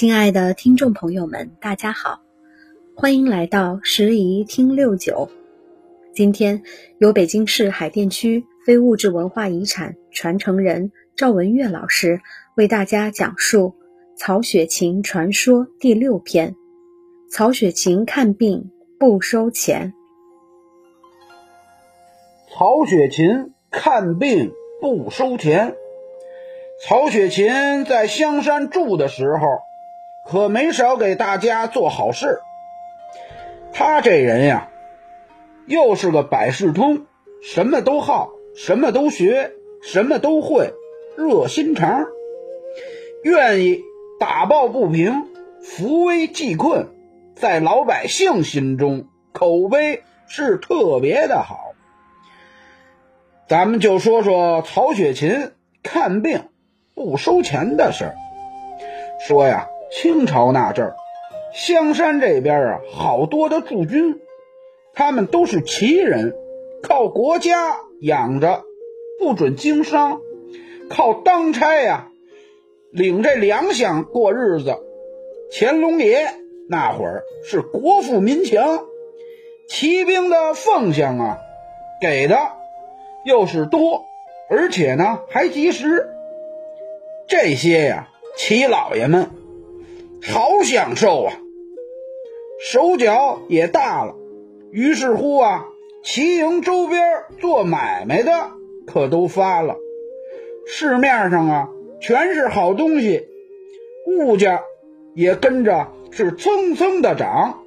亲爱的听众朋友们，大家好，欢迎来到拾遗听六九。今天由北京市海淀区非物质文化遗产传承人赵文岳老师为大家讲述曹雪芹传说第6篇，曹雪芹看病不收钱。曹雪芹看病不收钱。曹雪芹在香山住的时候，可没少给大家做好事。他这人呀，又是个百事通，什么都好，什么都学，什么都会，热心肠，愿意打抱不平，扶危济困，在老百姓心中口碑是特别的好。咱们就说说曹雪芹看病不收钱的事儿。说呀，清朝那阵儿，香山这边啊，好多的驻军，他们都是旗人，靠国家养着，不准经商，靠当差呀，领这粮饷过日子。乾隆爷那会儿是国富民强，骑兵的俸饷啊，给的又是多，而且呢还及时。这些呀，齐老爷们好享受啊，手脚也大了，于是乎啊，齐营周边做买卖的可都发了。市面上啊，全是好东西，物价也跟着是蹭蹭的涨，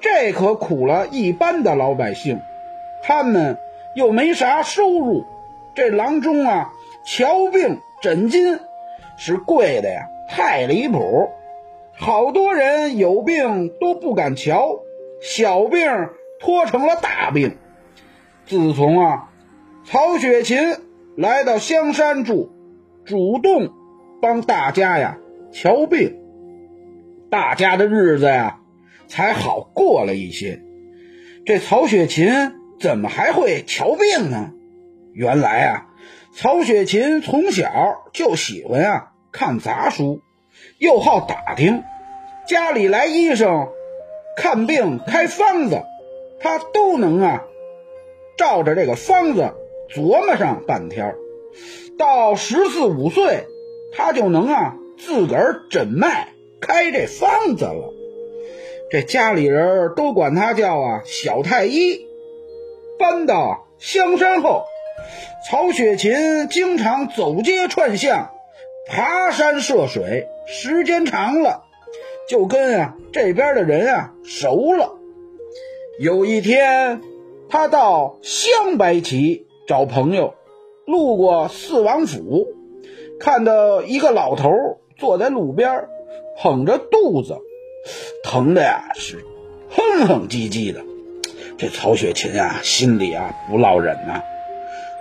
这可苦了一般的老百姓，他们又没啥收入，这郎中啊，瞧病诊金是贵的呀，太离谱，好多人有病都不敢瞧，小病拖成了大病。自从啊，曹雪芹来到香山住，主动帮大家呀瞧病，大家的日子呀才好过了一些。这曹雪芹怎么还会瞧病呢？原来啊，曹雪芹从小就喜欢啊看杂书，又好打听，家里来医生看病开方子，他都能啊照着这个方子琢磨上半天。到14、15岁，他就能啊自个儿诊脉开这方子了。这家里人都管他叫啊小太医。搬到香山后，曹雪芹经常走街串巷，爬山涉水，时间长了就跟啊这边的人啊熟了。有一天他到镶白旗找朋友，路过四王府，看到一个老头坐在路边，捧着肚子，疼的呀是哼哼唧唧的。这曹雪芹啊心里啊不落忍啊，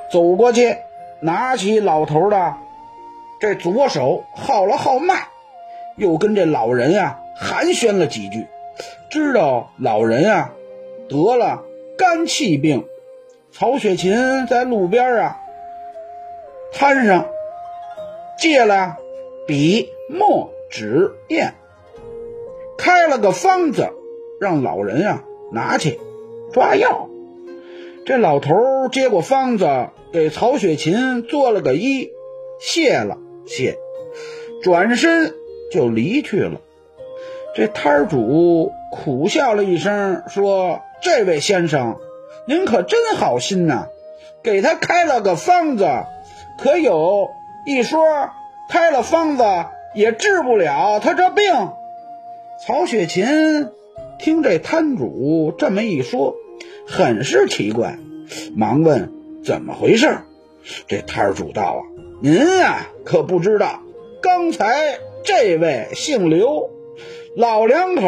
走过去拿起老头的这左手号了号脉，又跟这老人啊寒暄了几句，知道老人啊得了肝气病。曹雪芹在路边啊摊上借了笔墨纸砚，开了个方子让老人啊拿去抓药。这老头接过方子，给曹雪芹做了个揖，谢了谢，转身就离去了。这摊主苦笑了一声，说：“这位先生，您可真好心呐，给他开了个方子，可有一说开了方子也治不了他这病。”曹雪芹听这摊主这么一说，很是奇怪，忙问怎么回事。这摊主道啊：“您啊可不知道，刚才这位姓刘，老两口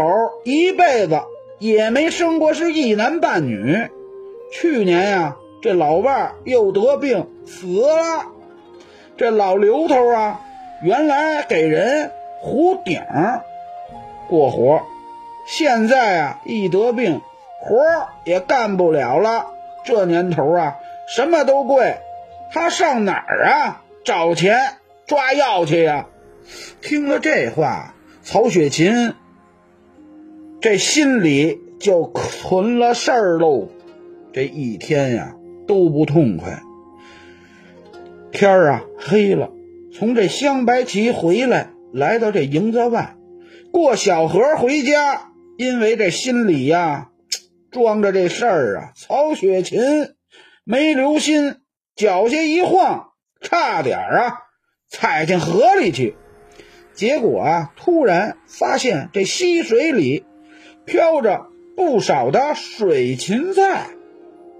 一辈子也没生过，是一男半女，去年呀，这老伴又得病死了。这老刘头啊，原来给人糊顶过活，现在啊一得病，活也干不了了。这年头啊，什么都贵，他上哪儿啊找钱抓药去呀？”听了这话，曹雪芹这心里就存了事儿喽，这一天呀都不痛快。天儿啊黑了，从这镶白旗回来，来到这迎泽外，过小河回家，因为这心里呀装着这事儿啊，曹雪芹没留心，脚下一晃，差点啊踩进河里去。结果啊突然发现这溪水里飘着不少的水芹菜，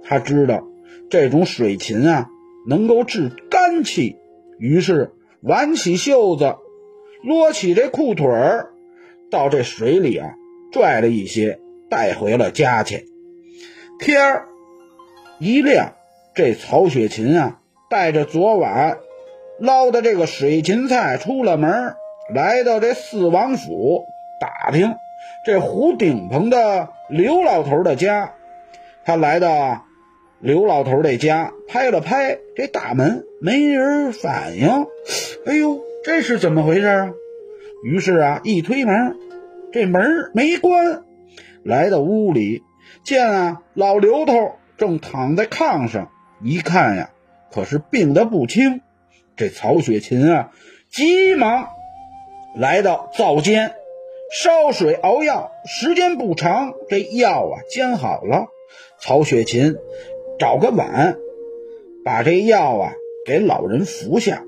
他知道这种水芹啊能够治肝气，于是挽起袖子，摞起这裤腿儿，到这水里啊拽了一些带回了家去。天儿一亮，这曹雪芹啊带着昨晚捞的这个水芹菜出了门，来到这四王府打听这胡顶棚的刘老头的家。他来到刘老头这家，拍了拍这大门，没人反应。哎呦，这是怎么回事啊？于是啊一推门，这门没关。来到屋里，见啊老刘头正躺在炕上，一看呀可是病得不轻。这曹雪芹啊急忙来到灶间，烧水熬药，时间不长，这药啊煎好了。曹雪芹找个碗把这药啊给老人服下。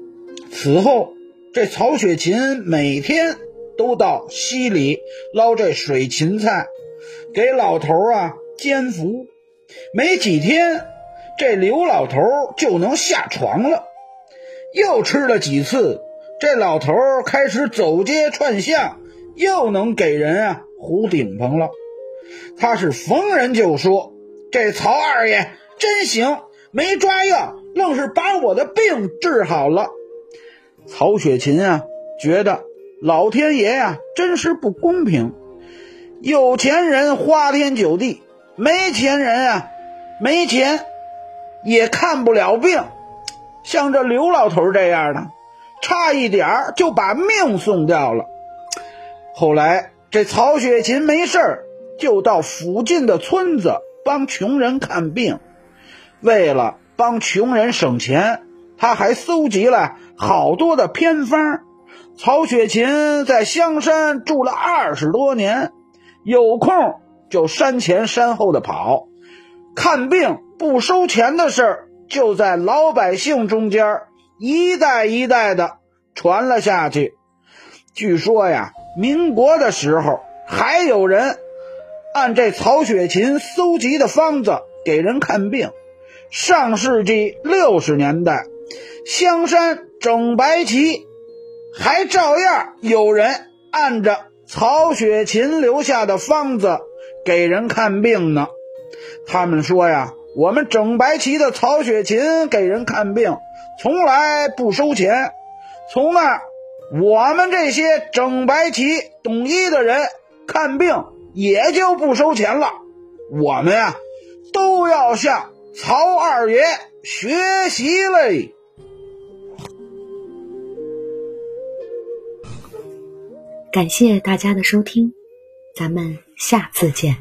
此后这曹雪芹每天都到溪里捞这水芹菜给老头啊煎服。没几天这刘老头就能下床了。又吃了几次，这老头开始走街串巷，又能给人啊糊顶棚了。他是逢人就说，这曹二爷真行，没抓药，愣是把我的病治好了。曹雪芹啊觉得老天爷啊真是不公平，有钱人花天酒地，没钱人啊没钱也看不了病，像这刘老头这样的差一点就把命送掉了。后来这曹雪芹没事就到附近的村子帮穷人看病，为了帮穷人省钱，他还搜集了好多的偏方。曹雪芹在香山住了20多年，有空就山前山后的跑，看病不收钱的事儿就在老百姓中间一代一代的传了下去。据说呀民国的时候还有人按这曹雪芹搜集的方子给人看病。上世纪60年代，香山整白旗还照样有人按着曹雪芹留下的方子给人看病呢。他们说呀，我们整白旗的曹雪芹给人看病从来不收钱，从那我们这些整白旗懂医的人看病也就不收钱了。我们呀都要向曹二爷学习嘞。感谢大家的收听，咱们下次见。